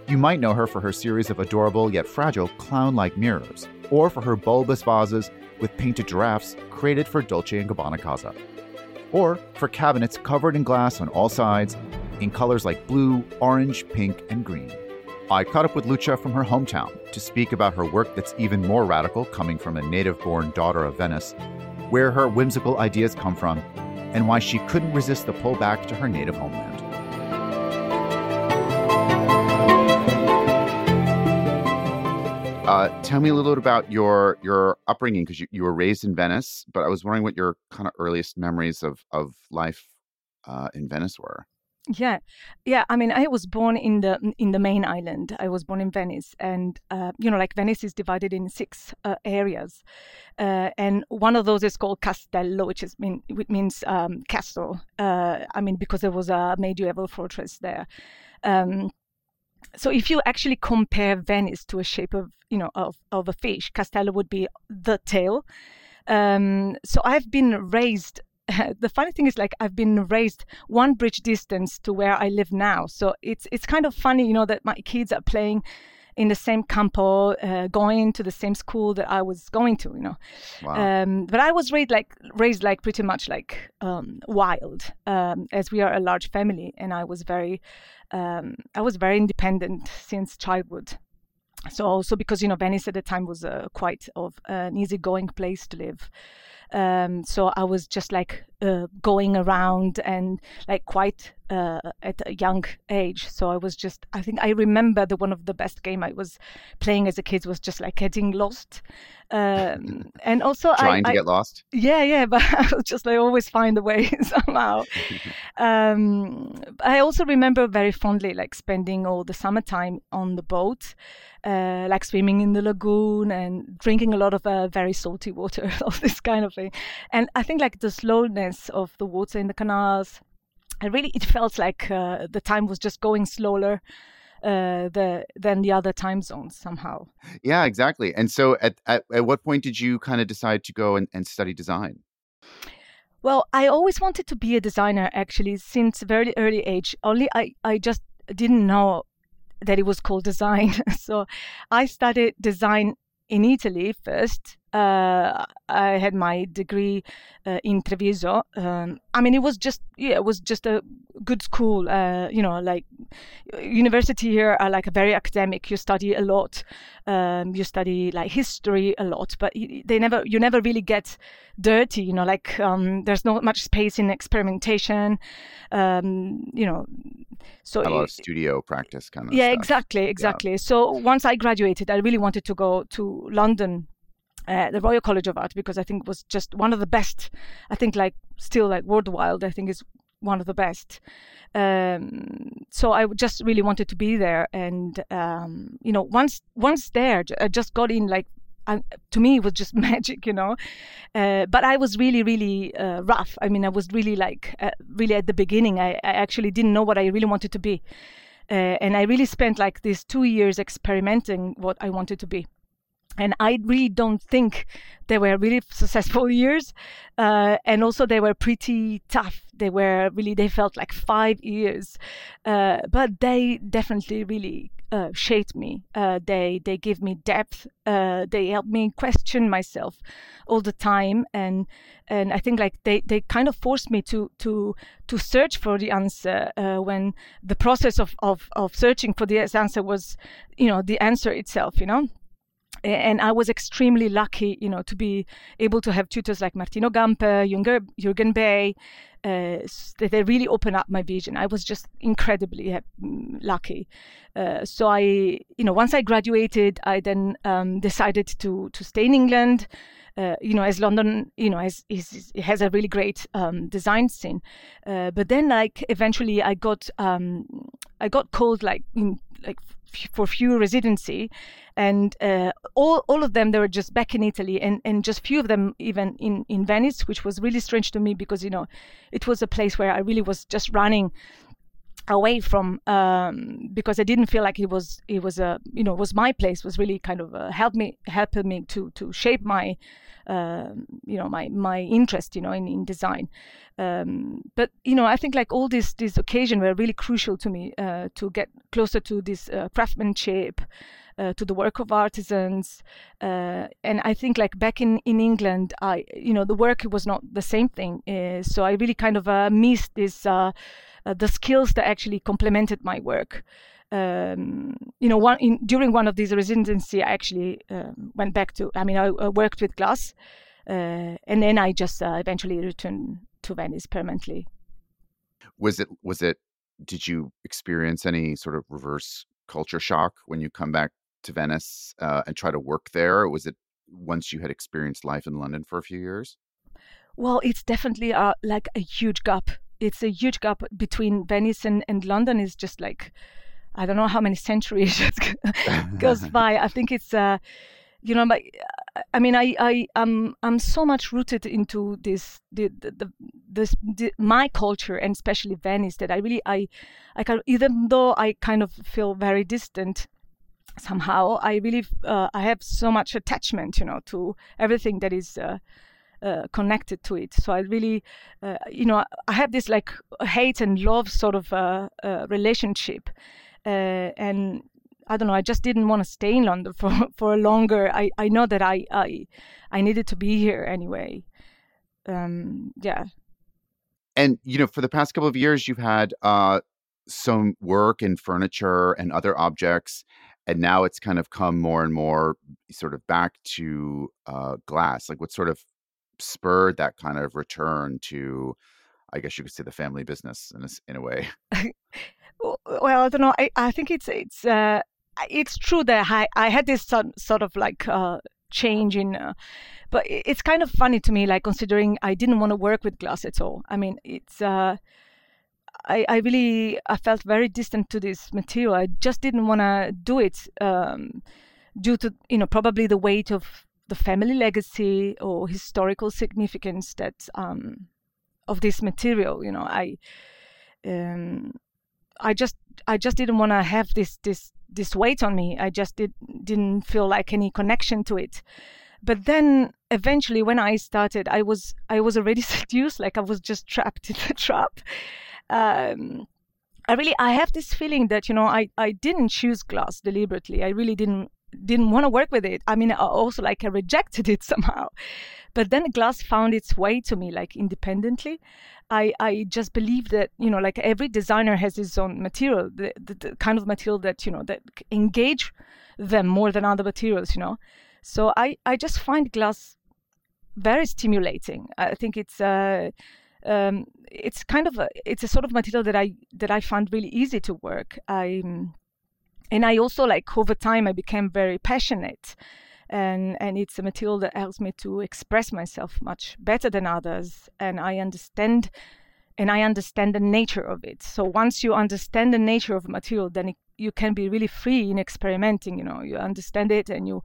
You might know her for her series of adorable yet fragile clown-like mirrors, or for her bulbous vases with painted giraffes created for Dolce and Gabbana Casa, or for cabinets covered in glass on all sides in colors like blue, orange, pink, and green. I caught up with Lucia from her hometown to speak about her work that's even more radical, coming from a native-born daughter of Venice, where her whimsical ideas come from, and why she couldn't resist the pullback to her native homeland. Uh, tell me a little bit about your your upbringing, because you, you were raised in Venice, but I was wondering what your kind of earliest memories of, of life uh, in Venice were. Yeah, yeah. I mean, I was born in the in the main island. I was born in Venice, and uh, you know, like Venice is divided in six uh, areas, uh, and one of those is called Castello, which is mean which means um, castle. Uh, I mean, because there was a medieval fortress there. Um, So if you actually compare Venice to a shape of, you know, of, of a fish, Castello would be the tail. Um, so I've been raised. The funny thing is, like, I've been raised one bridge distance to where I live now. So it's it's kind of funny, you know, that my kids are playing in the same campo, uh, going to the same school that I was going to, you know. Wow. Um, but I was raised like raised like pretty much like um, wild, um, as we are a large family, and I was very. Um, I was very independent since childhood. So also because, you know, Venice at the time was uh, quite of uh, an easygoing place to live. Um, so I was just like uh, going around and like quite uh, at a young age. So I was just, I think I remember that one of the best game I was playing as a kid was just like getting lost. Um, and also Trying I, to I, get lost? Yeah, yeah. But I was just like always find a way somehow. um, I also remember very fondly like spending all the summertime on the boat. Uh, like swimming in the lagoon and drinking a lot of uh, very salty water, all this kind of thing. And I think like the slowness of the water in the canals, and really it felt like uh, the time was just going slower uh, the, than the other time zones somehow. Yeah, exactly. And so at, at, at what point did you kind of decide to go and, and study design? Well, I always wanted to be a designer, actually, since very early age. Only I, I just didn't know that it was called design. So I studied design in Italy first. Uh, I had my degree uh, in Treviso. Um, I mean, it was just yeah, it was just a good school. Uh, you know, like university here are like very academic. You study a lot. Um, you study like history a lot, but they never you never really get dirty. You know, like um, there's not much space in experimentation. Um, you know. So a lot it, of studio practice kind of yeah stuff. exactly exactly yeah. So once I graduated, I really wanted to go to London, uh, the Royal College of Art, because I think it was just one of the best. I think like still like worldwide, I think is one of the best. Um, so I just really wanted to be there, and um, you know, once once there, I just got in like. And to me, it was just magic, you know. Uh, but I was really, really uh, rough. I mean, I was really like, uh, really at the beginning, I, I actually didn't know what I really wanted to be. Uh, and I really spent like these two years experimenting what I wanted to be. And I really don't think they were really successful years. Uh, and also they were pretty tough. They were really, they felt like five years. Uh, but they definitely really uh, shaped me. Uh, they they give me depth. Uh, they help me question myself all the time. And and I think like they, they kind of forced me to to to search for the answer uh, when the process of, of, of searching for the answer was, you know, the answer itself, you know. And I was extremely lucky, you know, to be able to have tutors like Martino Gamper, Jürgen Bay, uh, that they really opened up my vision. I was just incredibly ha- lucky. Uh, so I, you know, once I graduated, I then um, decided to to stay in England. Uh, you know, as London, you know, as is, it has a really great um, design scene. Uh, but then, like, eventually, I got um, I got called like in like. for few residency, and uh, all all of them, they were just back in Italy, and, and just few of them even in, in Venice, which was really strange to me because, you know, it was a place where I really was just running away from, um, because I didn't feel like it was it was a you know was my place, was really kind of uh, helped me helping me to to shape my uh, you know my my interest you know in, in design. Um, but you know I think like all these these occasions were really crucial to me uh, to get closer to this uh, craftsmanship, uh, to the work of artisans, uh, and I think like back in, in England, I you know the work was not the same thing, uh, so I really kind of uh, missed this uh, uh, the skills that actually complemented my work. Um, you know, one in, during one of these residency, I actually um, went back to. I mean, I, I worked with glass, uh, and then I just uh, eventually returned to Venice permanently. Was it, was it, did you experience any sort of reverse culture shock when you come back to Venice uh, and try to work there? Or was it once you had experienced life in London for a few years? Well, it's definitely uh, like a huge gap it's a huge gap between Venice and, and London. Is just like, I don't know how many centuries goes by. I think it's, uh, you know, my, I mean, I, I, I'm, I'm so much rooted into this, the, the, the this, the, my culture, and especially Venice, that I really, I, I can, even though I kind of feel very distant somehow, I really, uh, I have so much attachment, you know, to everything that is, uh, Uh, connected to it. So I really, uh, you know, I have this like hate and love sort of uh, uh, relationship, uh, and I don't know. I just didn't want to stay in London for for longer. I, I know that I, I I needed to be here anyway. Um, yeah. And you know, for the past couple of years, you've had uh, some work in furniture and other objects. And now it's kind of come more and more sort of back to uh, glass. Like, what sort of spurred that kind of return to, I guess you could say, the family business in a, in a way? Well, I don't know. I, I think it's it's uh, it's true that I I had this sort of like uh, change in, uh, but it's kind of funny to me, like considering I didn't want to work with glass at all. I mean, it's uh, I I really I felt very distant to this material. I just didn't want to do it um, due to, you know, probably the weight of the family legacy or historical significance that um, of this material, you know, I, um, I just, I just didn't want to have this, this, this weight on me. I just did, didn't feel like any connection to it. But then, eventually, when I started, I was, I was already seduced. Like, I was just trapped in the trap. Um, I really, I have this feeling that, you know, I, I didn't choose glass deliberately. I really didn't. didn't want to work with it. I mean, I also like I rejected it somehow, but then glass found its way to me, like independently. I, I just believe that, you know, like every designer has his own material, the, the, the kind of material that, you know, that engage them more than other materials, you know. So I, I just find glass very stimulating. I think it's uh, um, it's kind of a, it's a sort of material that I that I find really easy to work. I'm And I also, like, over time, I became very passionate, and and it's a material that helps me to express myself much better than others. And I understand, and I understand the nature of it. So once you understand the nature of material, then it, you can be really free in experimenting. You know, you understand it, and you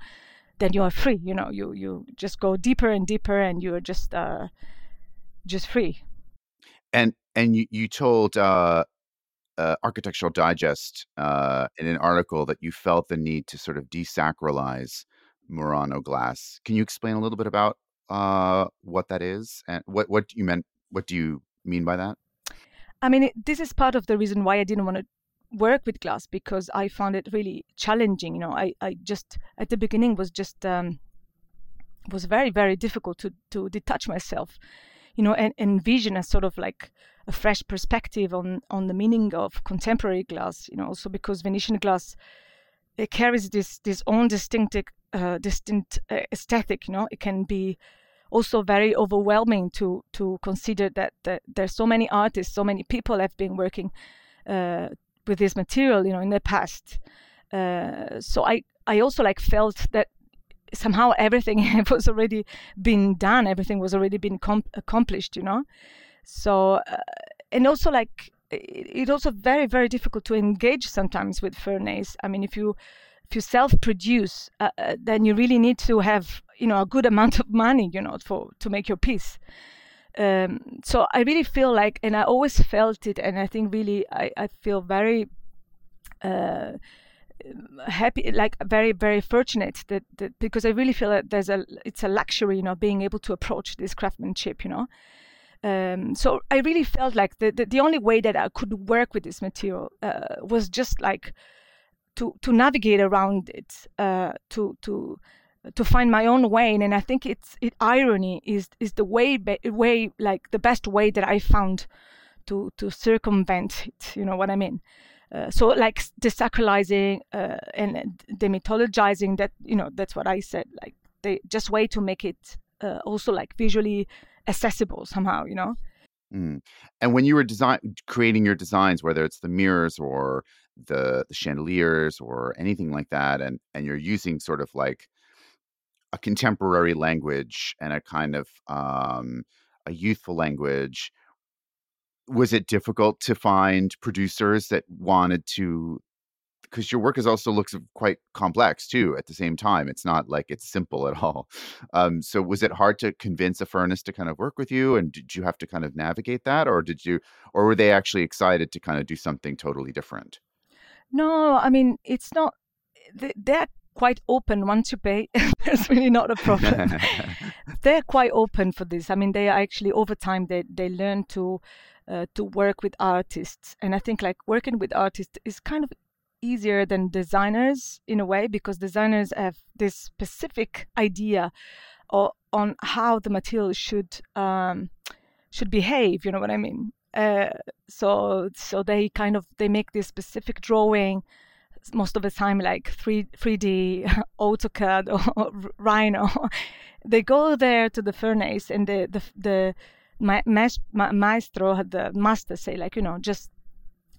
then you are free. You know, you you just go deeper and deeper, and you are just uh, just free. And and you you told. Uh... Uh, Architectural Digest uh, in an article that you felt the need to sort of desacralize Murano glass. Can you explain a little bit about uh, what that is and what what you meant? What do you mean by that? I mean, it, this is part of the reason why I didn't want to work with glass, because I found it really challenging. You know, I, I just at the beginning was just um, was very very difficult to to detach myself, you know, and envision a sort of like a fresh perspective on, on the meaning of contemporary glass, you know, also because Venetian glass, it carries this this own distinctive, uh, distinct uh, aesthetic, you know. It can be also very overwhelming to to consider that, that there's so many artists, so many people have been working uh, with this material, you know, in the past. Uh, so I, I also like felt that somehow everything was already been done, everything was already been com- accomplished, you know. So, uh, and also like, it's it also very, very difficult to engage sometimes with Furnace. I mean, if you if you self-produce, uh, uh, then you really need to have, you know, a good amount of money, you know, for to make your piece. Um, so I really feel like, and I always felt it, and I think really I, I feel very... Uh, happy, like very, very fortunate that, that because I really feel that there's a, it's a luxury, you know, being able to approach this craftsmanship, you know. Um, so I really felt like the, the, the only way that I could work with this material uh, was just like to to navigate around it, uh, to to to find my own way. And, and I think it's it, irony is is the way way like the best way that I found to to circumvent it. You know what I mean? Uh, so like desacralizing uh, and demythologizing that, you know, that's what I said, like the just way to make it uh, also like visually accessible somehow, you know. Mm. And when you were design creating your designs, whether it's the mirrors or the, the chandeliers or anything like that, and, and you're using sort of like a contemporary language and a kind of um, a youthful language, was it difficult to find producers that wanted to, because your work is also looks quite complex too at the same time. It's not like it's simple at all. Um, so was it hard to convince a furnace to kind of work with you? And did you have to kind of navigate that? Or did you, or were they actually excited to kind of do something totally different? No, I mean, it's not, they're quite open. Once you pay, there's really not a problem. They're quite open for this. I mean, they are actually, over time, they, they learn to uh, to work with artists. And I think like working with artists is kind of easier than designers in a way, because designers have this specific idea or, on how the material should um, should behave, you know what I mean? Uh, so so they kind of, they make this specific drawing, most of the time like three D AutoCAD or, or Rhino. They go there to the furnace and the, the, the ma- ma- maestro, the master say like, you know, just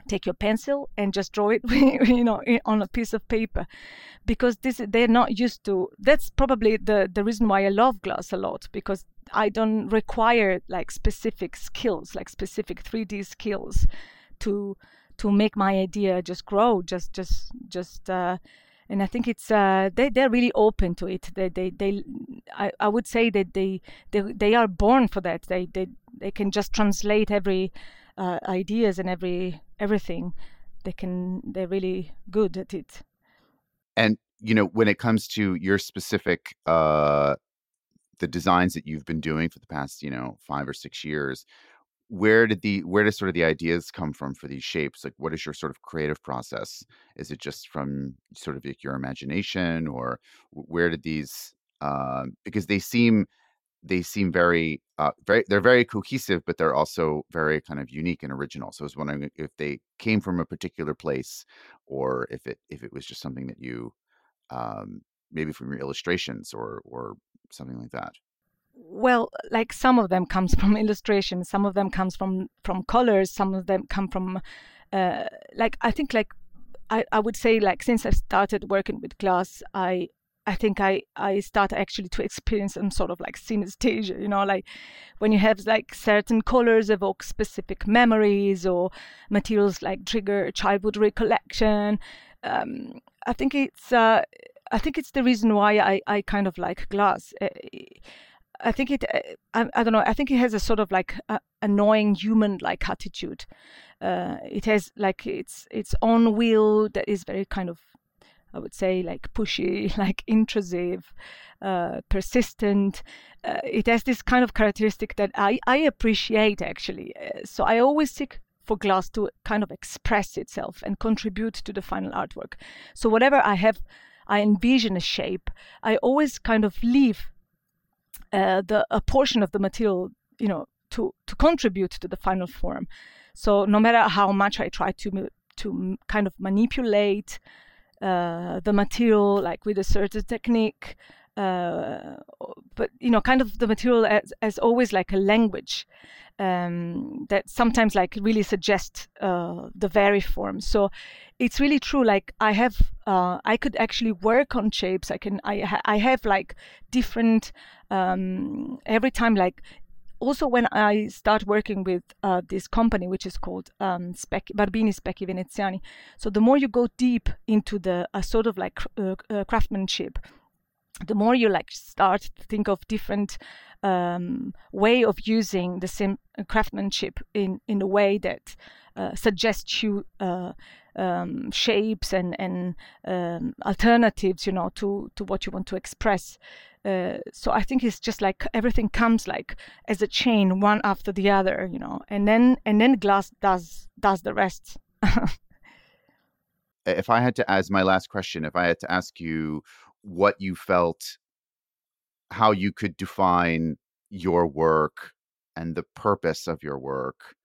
take your pencil and just draw it, you know, on a piece of paper, because this they're not used to. That's probably the, the reason why I love glass a lot, because I don't require like specific skills, like specific three D skills to to make my idea just grow, just just just. Uh, and I think it's uh, they they're really open to it. They they they I, I would say that they they they are born for that. They they they can just translate every uh, ideas and every. everything. They can, they're really good at it. And, you know, when it comes to your specific, uh, the designs that you've been doing for the past, you know, five or six years, where did the, where does sort of the ideas come from for these shapes? Like, what is your sort of creative process? Is it just from sort of like your imagination, or where did these, uh, because they seem, they seem very, uh, very, they're very cohesive, but they're also very kind of unique and original. So I was wondering if they came from a particular place, or if it, if it was just something that you, um, maybe from your illustrations or, or something like that. Well, like some of them comes from illustrations, some of them comes from, from colors, some of them come from, uh, like, I think like, I, I would say like, since I started working with glass, I, I think I, I start actually to experience some sort of like synesthesia, you know, like when you have like certain colors evoke specific memories, or materials like trigger childhood recollection. Um, I think it's uh, I think it's the reason why I, I kind of like glass. I think it I, I don't know. I think it has a sort of like a, annoying human like attitude. Uh, it has like its its own will that is very kind of, I would say, like pushy, like intrusive, uh, persistent. Uh, it has this kind of characteristic that I, I appreciate, actually. Uh, so I always seek for glass to kind of express itself and contribute to the final artwork. So whatever I have, I envision a shape, I always kind of leave uh, the a portion of the material, you know, to, to contribute to the final form. So no matter how much I try to to kind of manipulate Uh, the material, like with a certain technique, uh, but you know, kind of the material as, as always like a language um, that sometimes like really suggests uh, the very form. So it's really true. Like I have, uh, I could actually work on shapes. I can, I, ha- I have like different um, every time. Like also when I start working with uh, this company, which is called um, Spec- Barbini Specchi Veneziani. So the more you go deep into the uh, sort of like uh, uh, craftsmanship, the more you like start to think of different um, way of using the same craftsmanship in, in a way that uh, suggests you uh, um, shapes and, and um, alternatives, you know, to, to what you want to express. Uh, so I think it's just like everything comes like as a chain, one after the other, you know, and then and then glass does does the rest. If I had to, as my last question, if I had to ask you what you felt, how you could define your work and the purpose of your work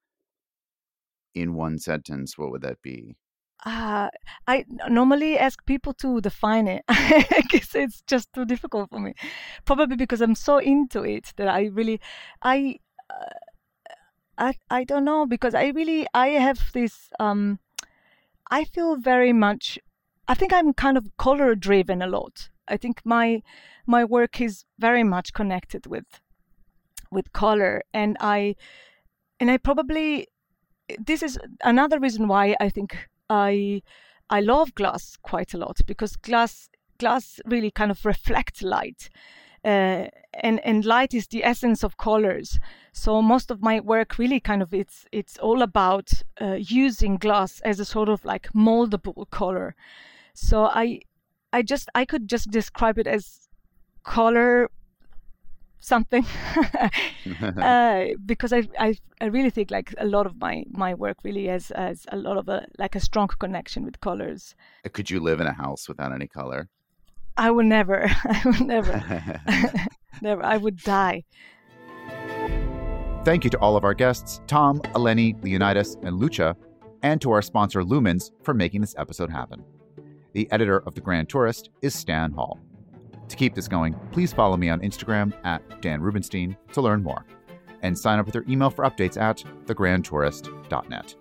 in one sentence, what would that be? Uh, I normally ask people to define it. I guess it's just too difficult for me, probably because I'm so into it that I really, I, uh, I, I don't know, because I really, I have this, um, I feel very much, I think I'm kind of color driven a lot. I think my, my work is very much connected with, with color. And I, and I probably this is another reason why I think I I love glass quite a lot, because glass glass really kind of reflects light. Uh, and, and light is the essence of colors. So most of my work really kind of, it's it's all about uh, using glass as a sort of like moldable color. So I I just, I could just describe it as color something, uh, because I, I I really think like a lot of my, my work really has, has a lot of a, like a strong connection with colors. Could you live in a house without any color? I would never, I would never, never, I would die. Thank you to all of our guests, Tom, Eleni, Leonidas, and Lucia, and to our sponsor Lumens for making this episode happen. The editor of The Grand Tourist is Stan Hall. To keep this going, please follow me on Instagram at Dan Rubenstein to learn more, and sign up with their email for updates at the grand tourist dot net.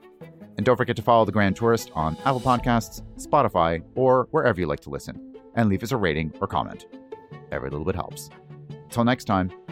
And don't forget to follow The Grand Tourist on Apple Podcasts, Spotify, or wherever you like to listen, and leave us a rating or comment. Every little bit helps. Till next time,